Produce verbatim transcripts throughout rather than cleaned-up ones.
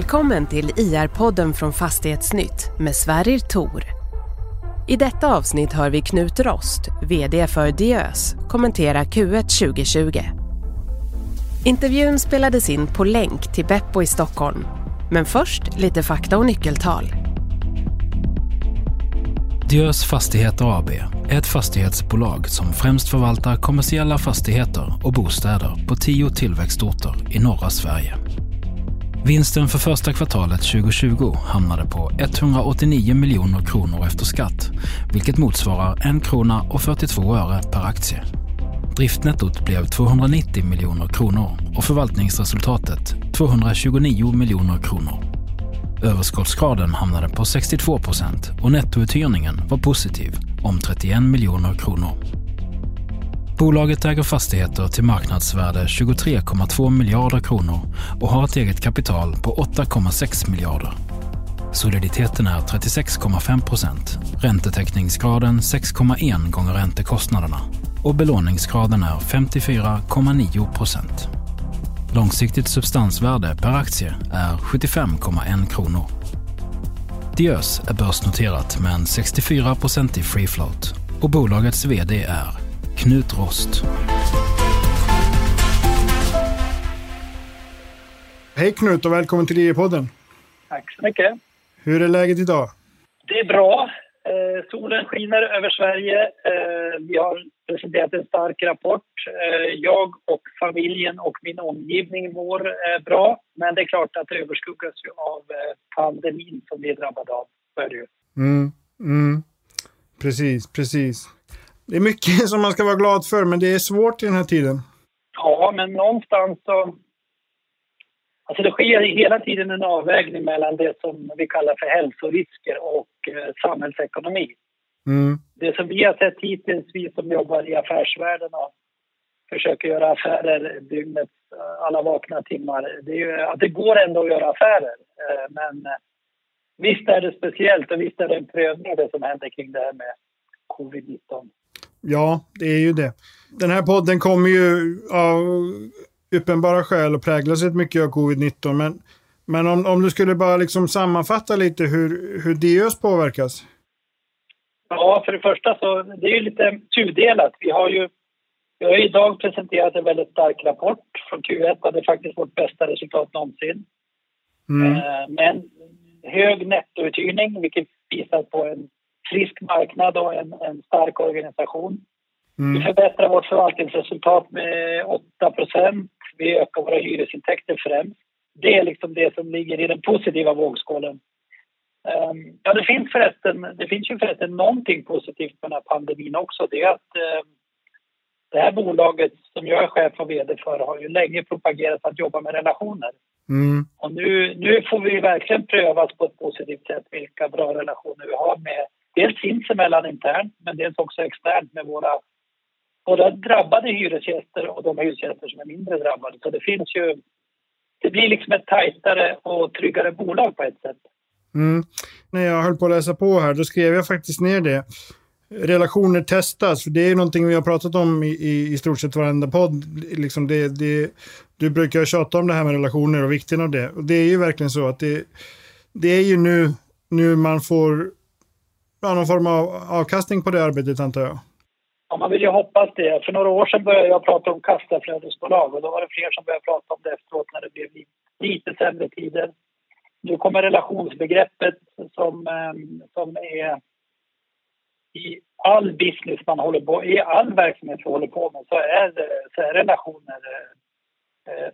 Välkommen till I R-podden från Fastighetsnytt med Sverrir Thor. I detta avsnitt hör vi Knut Rost, vd för Diös, kommentera Q ett tjugohundratjugo. Intervjun spelades in på länk till Beppo i Stockholm. Men först lite fakta och nyckeltal. Diös Fastigheter A B är ett fastighetsbolag som främst förvaltar kommersiella fastigheter och bostäder på tio tillväxtorter i norra Sverige. Vinsten för första kvartalet tjugohundratjugo hamnade på etthundraåttionio miljoner kronor efter skatt, vilket motsvarar en krona och fyrtiotvå öre per aktie. Driftnettot blev tvåhundranittio miljoner kronor och förvaltningsresultatet tvåhundratjugonio miljoner kronor. Överskottsgraden hamnade på sextiotvå procent och nettouthyrningen var positiv om trettioen miljoner kronor. Bolaget äger fastigheter till marknadsvärde tjugotre komma två miljarder kronor och har ett eget kapital på åtta komma sex miljarder. Soliditeten är trettiosex komma fem procent, räntetäckningsgraden sex komma en gånger räntekostnaderna och belåningsgraden är femtiofyra komma nio procent. Långsiktigt substansvärde per aktie är sjuttiofem komma en kronor. Diös är börsnoterat med en sextiofyra procent i free float och bolagets vd är Knut Rost. Hej Knut och välkommen till I R-podden. Tack så mycket. Hur är läget idag? Det är bra. Eh, solen skiner över Sverige. Eh, vi har presenterat en stark rapport. Eh, jag och familjen och min omgivning mår eh, bra. Men det är klart att det överskuggas ju av eh, pandemin som vi är drabbade av. Så är det ju. Mm, mm. Precis, precis. Det är mycket som man ska vara glad för, men det är svårt i den här tiden. Ja, men någonstans så... Alltså det sker hela tiden en avvägning mellan det som vi kallar för hälsorisker och eh, samhällsekonomi. Mm. Det som vi har sett hittills, vi som jobbar i affärsvärlden och försöker göra affärer dygnets alla vakna timmar, det är ju att det går ändå att göra affärer. Eh, men visst är det speciellt och visst är det en prövning det som händer kring det här med covid nitton. Ja, det är ju det. Den här podden kommer ju av uppenbara skäl och präglas rätt mycket av covid nitton. Men, men om, om du skulle bara liksom sammanfatta lite hur, hur Diös påverkas? Ja, för det första så det är ju lite tudelat. Vi har ju vi har idag presenterat en väldigt stark rapport från Q ett. Det är faktiskt vårt bästa resultat någonsin. Mm. Men hög nettouthyrning, vilket visar på en frisk marknad och en, en stark organisation. Mm. Vi förbättrar vårt förvaltningsresultat med åtta procent. Vi ökar våra hyresintäkter främst. Det är liksom det som ligger i den positiva vågskålen. Um, ja, det finns förresten, det finns ju förresten någonting positivt med den här pandemin också. Det är att um, det här bolaget som jag är chef och vd för har ju länge propagerat att jobba med relationer. Mm. Och nu, nu får vi verkligen prövas på ett positivt sätt vilka bra relationer vi har med dels sinsemellan internt, men dels också externt med våra både drabbade hyresgäster och de hyresgäster som är mindre drabbade. Så det finns ju, det blir liksom ett tajtare och tryggare bolag på ett sätt. Mm. När jag höll på att läsa på här, då skrev jag faktiskt ner det. Relationer testas, för det är någonting vi har pratat om i, i, i stort sett varenda podd. Liksom det, det, du brukar tjata om det här med relationer och vikten av det. Och det är ju verkligen så att det, det är ju nu, nu man får... någon form av avkastning på det arbetet, antar jag. Ja, man vill ju hoppas det. För några år sedan började jag prata om kassaflödesbolag och då var det fler som började prata om det efteråt när det blev lite sämre tider. Nu kommer relationsbegreppet som, som är i all business man håller på, i all verksamhet man håller på med så är, så är relationer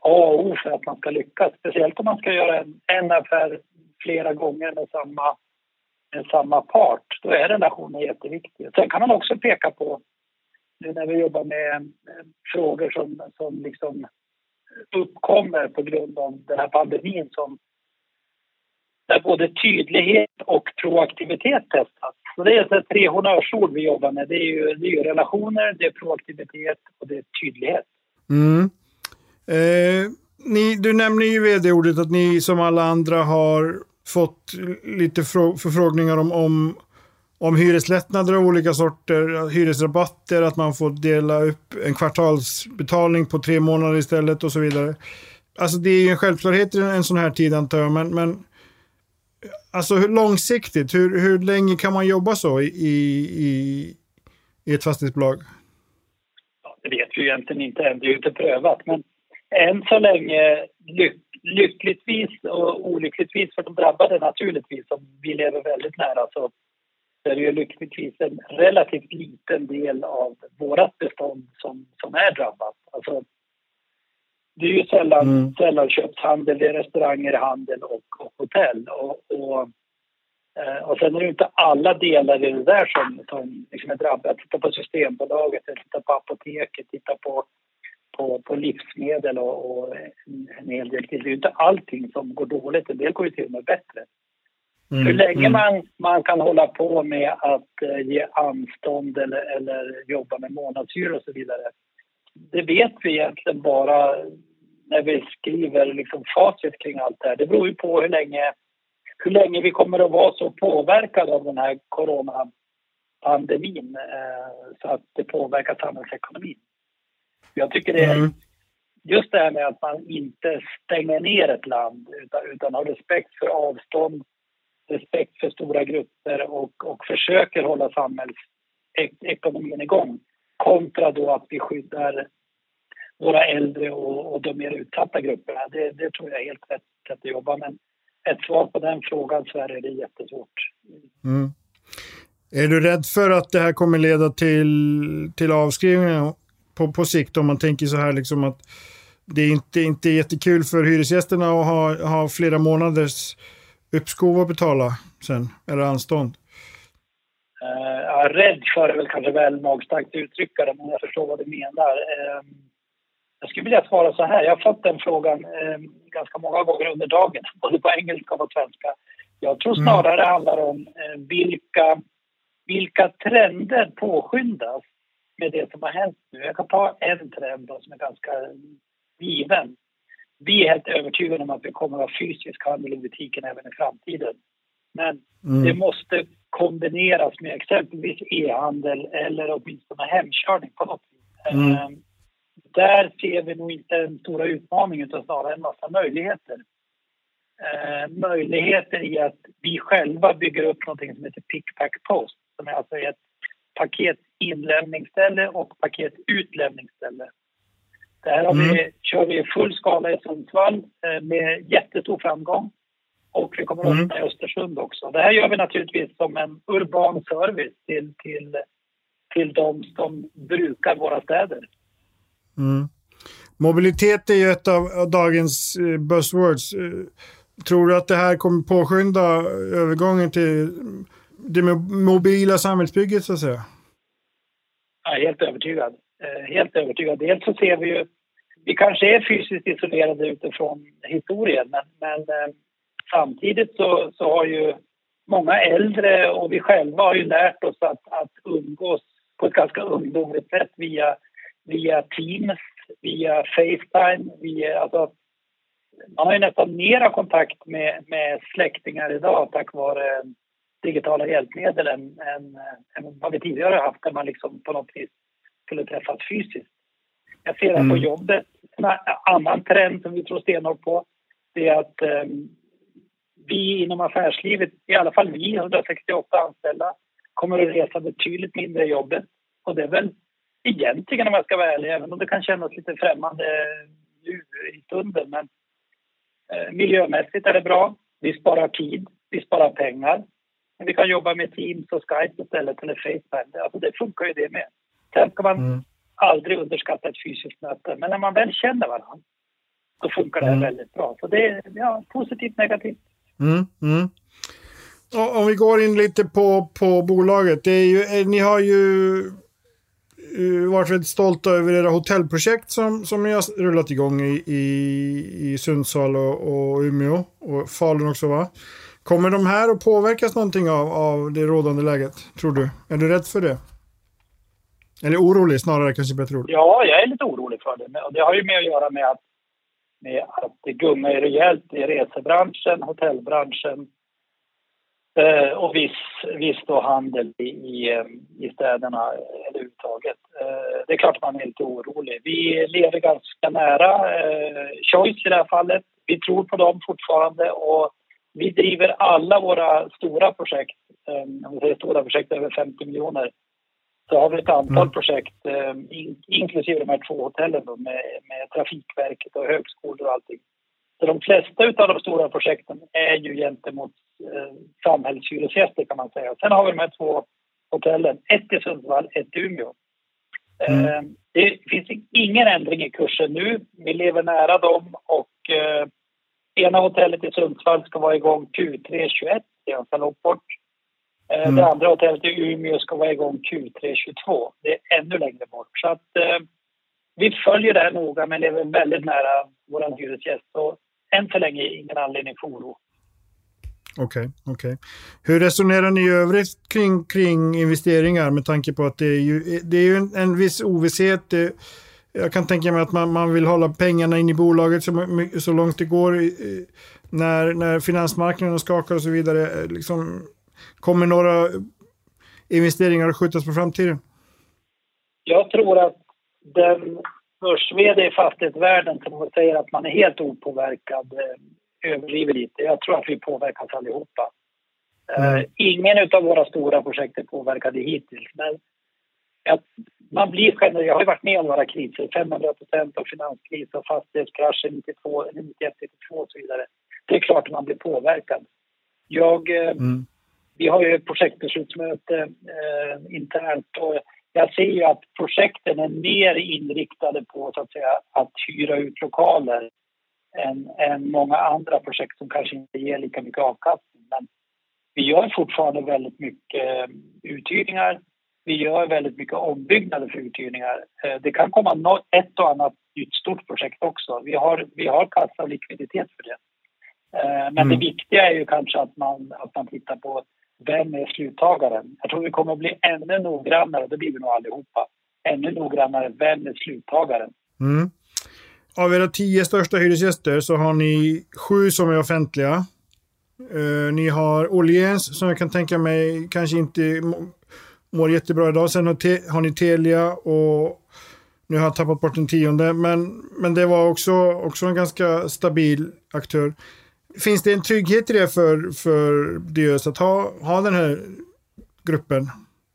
A och O för att man ska lyckas. Speciellt om man ska göra en, en affär flera gånger med samma samma part, då är relationen jätteviktig. Sen kan man också peka på nu när vi jobbar med frågor som, som liksom uppkommer på grund av den här pandemin som där både tydlighet och proaktivitet testas. Så det är tre honnörsord vi jobbar med. Det är ju, det är ju relationer, det är proaktivitet och det är tydlighet. Mm. Eh, ni, du nämner ju vd-ordet att ni som alla andra har fått lite förfrågningar om, om, om hyreslättnader av olika sorter, hyresrabatter, att man får dela upp en kvartalsbetalning på tre månader istället och så vidare. alltså det är ju en självklarhet i en sån här tid antar jag, men, men alltså hur långsiktigt, hur, hur länge kan man jobba så i, i, i ett fastighetsbolag? Ja, det vet vi ju egentligen inte än, det är ju inte prövat, men än så länge lyck, lyckligtvis och olyckligtvis för de drabbade naturligtvis, som vi lever väldigt nära, så det är ju lyckligtvis en relativt liten del av vårat bestånd som, som är drabbat. Alltså, det är ju sällan, mm. sällan köpshandel, det är restauranger, handel och, och hotell. Och, och, och sen är det inte alla delar i det där som, som liksom är drabbade. Titta på Systembolaget, titta på apoteket, titta på, på, på livsmedel och, och en, en hel del till. Det är ju inte allting som går dåligt, en del går ju till och med bättre. Mm, Hur länge mm. man, man kan hålla på med att eh, ge anstånd eller, eller jobba med månadshyra och så vidare, det vet vi egentligen bara när vi skriver liksom facit kring allt det här. Det beror ju på hur länge, hur länge vi kommer att vara så påverkade av den här coronapandemin eh, så att det påverkar samhällsekonomin. Jag tycker det är mm. just det här med att man inte stänger ner ett land utan, utan har respekt för avstånd, respekt för stora grupper och, och försöker hålla samhällsekonomin igång kontra då att vi skyddar våra äldre och, och de mer utsatta grupperna. Det, det tror jag är helt rätt sätt att jobba, men ett svar på den frågan så är det jättesvårt. Mm. Är du rädd för att det här kommer leda till, till avskrivningar på, på sikt, om man tänker så här liksom att det är inte, inte jättekul för hyresgästerna att ha, ha flera månaders uppskov och betala sen, eller anstånd? Uh, jag är rädd för det väl kanske väl magstarkt uttrycka det, men jag förstår vad du menar. Uh, jag skulle vilja svara så här. Jag har fått den frågan uh, ganska många gånger under dagen, både på engelska och på svenska. Jag tror snarare mm. det handlar om uh, vilka, vilka trender påskyndas med det som har hänt nu. Jag kan ta en trend då, som är ganska given. Vi är helt övertygade om att vi kommer att ha fysisk handel i butiken även i framtiden. Men mm. det måste kombineras med exempelvis e-handel eller åtminstone hemkörning på något vis. Mm. Ehm, där ser vi nog inte en stora utmaning utan snarare en massa möjligheter. Ehm, möjligheter i att vi själva bygger upp något som heter pick-pack-post, som är alltså ett paketinlämningsställe och paketutlämningsställe. Det här har vi, mm. kör vi i full skala i Sundsvall med jättestor framgång. Och vi kommer att öppna i Östersund också. Det här gör vi naturligtvis som en urban service till, till, till de som brukar våra städer. Mm. Mobilitet är ju ett av dagens buzzwords. Tror du att det här kommer påskynda övergången till det mobila samhällsbygget så att säga? Jag är helt övertygad. Helt övertygad. Dels så ser vi ju, vi kanske är fysiskt isolerade utifrån historien, men, men samtidigt så, så har ju många äldre och vi själva har ju lärt oss att, att umgås på ett ganska ungdomligt sätt via, via Teams, via FaceTime. Via, alltså, man har ju nästan mera kontakt med, med släktingar idag tack vare digitala hjälpmedel än, än, än vad vi tidigare har haft när man liksom på något vis skulle träffas fysiskt. Jag ser det på jobbet. En annan trend som vi tror stenhårt på är att eh, vi inom affärslivet, i alla fall vi hundrasextioåtta anställda, kommer att resa betydligt mindre i jobbet. Och det är väl egentligen, om jag ska vara ärlig, även om det kan kännas lite främmande nu i stunden, men eh, miljömässigt är det bra. Vi sparar tid, vi sparar pengar. Men vi kan jobba med Teams och Skype istället eller FaceTime. Alltså det funkar ju det med. Sen ska man mm. aldrig underskatta ett fysiskt möte. Men när man väl känner varandra, då funkar det mm. väldigt bra. Så det är ja, positivt, negativt. Mm, mm. Och om vi går in lite på, på bolaget. Det är ju, ni har ju varit väldigt stolta över era hotellprojekt som, som ni har rullat igång i, i, i Sundsvall och, och Umeå och Falun också, va? Kommer de här att påverkas någonting av, av det rådande läget, tror du? Är du rädd för det? Eller orolig snarare, kanske bättre ord. Ja, jag är lite orolig för det. Och det har ju med att göra med att, med att det gungar är rejält i resebranschen, hotellbranschen eh, och viss, viss då handel i, i, i städerna, överhuvudtaget. Det är klart att man är lite orolig. Vi lever ganska nära Choice i det här fallet. Vi tror på dem fortfarande och vi driver alla våra stora projekt, om vi säger stora projekt över femtio miljoner. Så har vi ett antal mm. projekt, inklusive de här två hotellen då, med, med Trafikverket och högskolor och allting. Så de flesta av de stora projekten är ju gentemot eh, samhällshyresgäster kan man säga. Sen har vi de här två hotellen, ett i Sundsvall, ett i Umeå. Mm. Eh, det finns ingen ändring i kursen nu. Vi lever nära dem och eh, ena hotellet i Sundsvall ska vara igång Q tre tjugoett, det är ganska långt bort. Eh, mm. Det andra hotellet i Umeå ska vara igång Q tre tjugotvå, det är ännu längre bort. Så att eh, vi följer det här noga men lever väldigt nära våran hyresgäst och än så länge ingen anledning för oro. Okej, okej. Hur resonerar ni i övrigt kring, kring investeringar med tanke på att det är ju, det är ju en, en viss ovisshet. Jag kan tänka mig att man, man vill hålla pengarna in i bolaget så, så långt det går. När, när finansmarknaden skakar och så vidare, liksom, kommer några investeringar att skjutas på framtiden? Jag tror att den börs-vd i fastighetsvärlden som säger att man är helt opåverkad överdriver lite. Jag tror att vi påverkas allihopa. Mm. Uh, ingen utav våra stora projekt är påverkade hittills. Men att man blir generellt. Jag har ju varit med om några kriser. femhundra procent av finanskris och fastighetskrascher nittiotvå, nittioett, nittiotvå och så vidare. Det är klart att man blir påverkad. Jag, uh, mm. Vi har ju ett projektbeslutsmöte uh, internt och jag ser ju att projekten är mer inriktade på så att, säga, att hyra ut lokaler än, än många andra projekt som kanske inte ger lika mycket avkastning. Men vi gör fortfarande väldigt mycket uthyrningar. Vi gör väldigt mycket ombyggnader för uthyrningar. Det kan komma ett och annat nytt stort projekt också. Vi har, vi har kassa och likviditet för det. Men mm. det viktiga är ju kanske att man, att man tittar på vem är sluttagaren? Jag tror vi kommer att bli ännu noggrannare, det blir vi nog allihopa. Ännu noggrannare, vem är sluttagaren? Mm. Av era tio största hyresgäster så har ni sju som är offentliga. Eh, ni har Åhléns som jag kan tänka mig kanske inte mår jättebra idag. Sen har, te- har ni Telia och nu har jag tappat bort den tionde. Men, men det var också, också en ganska stabil aktör. Finns det en trygghet i det för, för Diös att ha, ha den här gruppen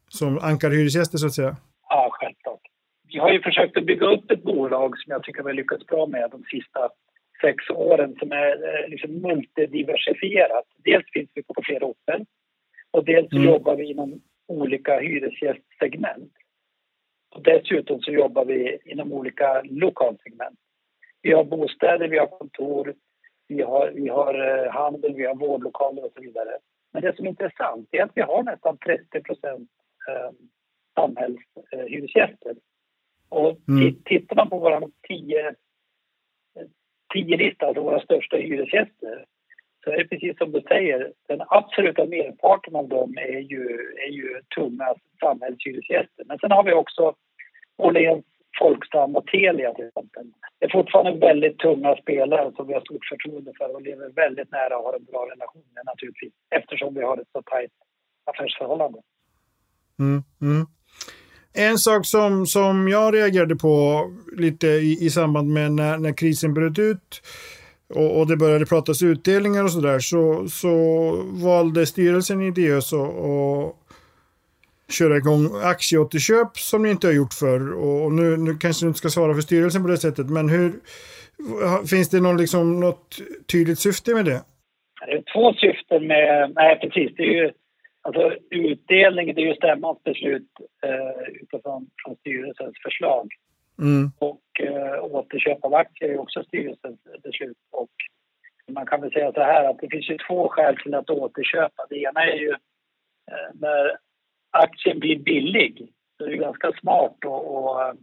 som ankar hyresgäster så att säga? Ja, självklart. Vi har ju försökt att bygga upp ett bolag som jag tycker vi har lyckats bra med de sista sex åren som är liksom multidiversifierat. Dels finns vi på flera orter och dels mm. jobbar vi inom olika hyresgästsegment. Och dessutom så jobbar vi inom olika lokalsegment. Vi har bostäder, vi har kontor, Vi har, vi har handel, vi har vårdlokaler och så vidare. Men det som är intressant är att vi har nästan trettio procent samhällshyresgäster. Och mm. tittar man på våra tio-lista, alltså våra största hyresgäster, så är det precis som du säger. Den absoluta merparten av dem är ju, är ju tunga samhällshyresgäster. Men sen har vi också Åhléns, Folkstam och Telia till exempel. Det är fortfarande väldigt tunga spelare som vi har stort förtroende för och lever väldigt nära och har en bra relation med naturligtvis eftersom vi har ett så tajt affärsförhållande. Mm, mm. En sak som, som jag reagerade på lite i, i samband med när, när krisen bröt ut och, och det började pratas utdelningar och sådär så, så valde styrelsen i Diös och, och köra igång aktieåterköp som ni inte har gjort förr och nu, nu kanske du inte ska svara för styrelsen på det sättet men hur, finns det någon, liksom, något tydligt syfte med det? Det är två syften med, nej precis, det är ju alltså, utdelning, det är ju stämmans beslut eh, utifrån från styrelsens förslag mm. och eh, återköp av aktier är också styrelsens beslut och man kan väl säga så här att det finns ju två skäl till att återköpa. Det ena är ju eh, när aktien blir billig så det är ganska smart att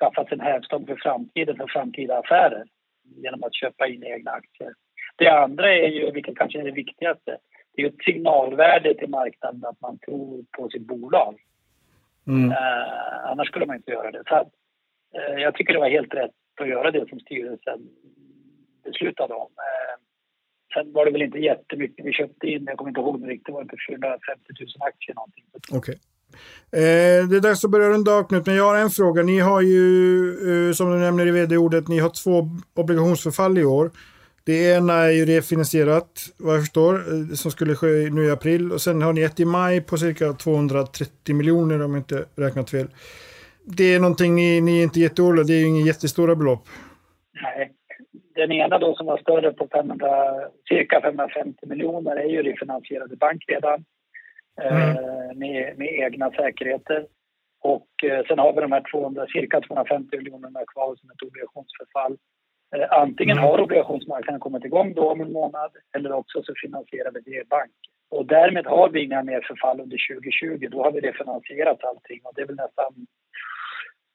skaffa en hävstång för framtiden för framtida affärer genom att köpa in egna aktier. Det andra är ju, vilket kanske är det viktigaste, det är ett signalvärde till marknaden att man tror på sitt bolag. Mm. Eh, annars skulle man inte göra det. Så, eh, jag tycker det var helt rätt att göra det som styrelsen beslutade om. Eh, Sen var det väl inte jättemycket vi köpte in. Jag kommer inte ihåg riktigt. Det var inte fyrahundrafemtio tusen aktier någonting. Okej. Okay. Eh, det är dags att börja runda av, Knut, men jag har en fråga. Ni har ju, eh, som du nämner i vd-ordet, ni har två obligationsförfall i år. Det ena är ju refinansierat, vad jag förstår, eh, som skulle ske nu i april. Och sen har ni ett i maj på cirka tvåhundratrettio miljoner, om jag inte räknat fel. Det är någonting ni, ni inte jätteorliga, det är ju inga jättestora belopp. Nej, den ena då som var större på femhundra, cirka femhundrafemtio miljoner är ju refinansierade bank redan. Mm. Med, med egna säkerheter, och eh, sen har vi de här tvåhundra, cirka tvåhundrafemtio miljonerna kvar som ett obligationsförfall. Eh, antingen mm. har obligationsmarknaden kommit igång då om en månad, eller också så finansierar vi det i bank, och därmed har vi inga mer förfall under tjugo tjugo. Då har vi refinansierat allting, och det är väl nästan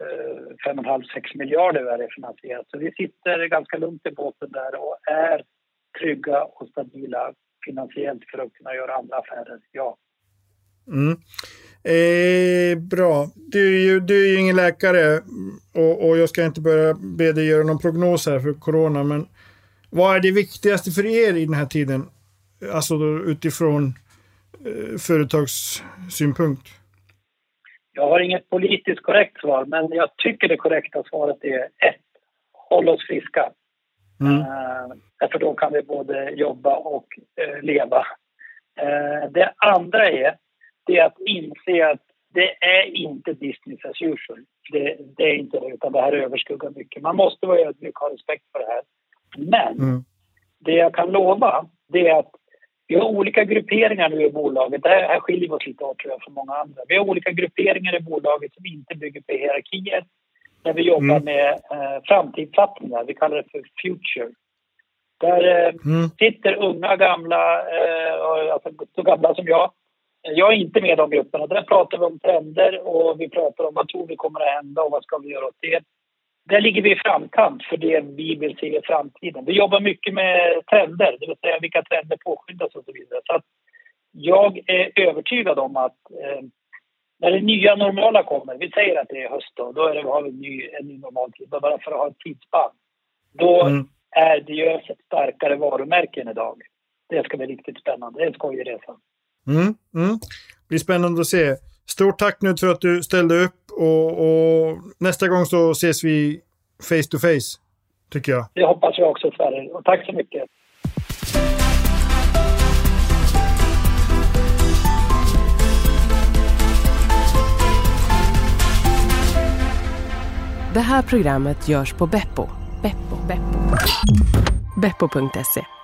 eh, fem komma fem till sex miljarder vi har refinansierat, så vi sitter ganska lugnt i båten där och är trygga och stabila finansiellt för att kunna göra andra affärer. Ja. Mm. Eh, bra. Du, du är ju ingen läkare, och, och jag ska inte börja be dig göra någon prognos här för corona, men vad är det viktigaste för er i den här tiden? Alltså då, utifrån eh, företagssynpunkt. Jag har inget politiskt korrekt svar, men jag tycker det korrekta svaret är ett. Håll oss friska. Mm. Eh, för då kan vi både jobba och eh, leva. Eh, det andra är det är att inse att det är inte business as usual. Det, det är inte det, utan det här överskuggar mycket. Man måste vara ödmjuk och ha respekt för det här. Men mm. det jag kan lova, det är att vi har olika grupperingar nu i bolaget. Det här skiljer oss lite åt, tror jag, från många andra. Vi har olika grupperingar i bolaget som inte bygger på hierarkier. När vi jobbar mm. med eh, framtidssatsningar, vi kallar det för future. Där eh, mm. sitter unga, gamla, eh, alltså, så gamla som jag. Jag är inte med i de grupperna. Där pratar vi om trender, och vi pratar om vad tror vi kommer att hända och vad ska vi göra åt det. Där ligger vi i framkant för det vi vill se i framtiden. Vi jobbar mycket med trender, det vill säga vilka trender påskyndas och så vidare. Så att jag är övertygad om att eh, när det nya normala kommer, vi säger att det är höst då, då är det, har vi en ny, en ny normal tid, bara för att ha ett tidsspann. Då mm. är det ju ett starkare varumärke än idag. Det ska bli riktigt spännande. Det är en skojig resa. Mm, mm. Det blir spännande att se. Stort tack nu för att du ställde upp, och, och nästa gång så ses vi face to face, tycker jag. Det hoppas jag också, Sverrir, och tack så mycket. Det här programmet görs på Beppo. Beppo. Beppo. Beppo punkt se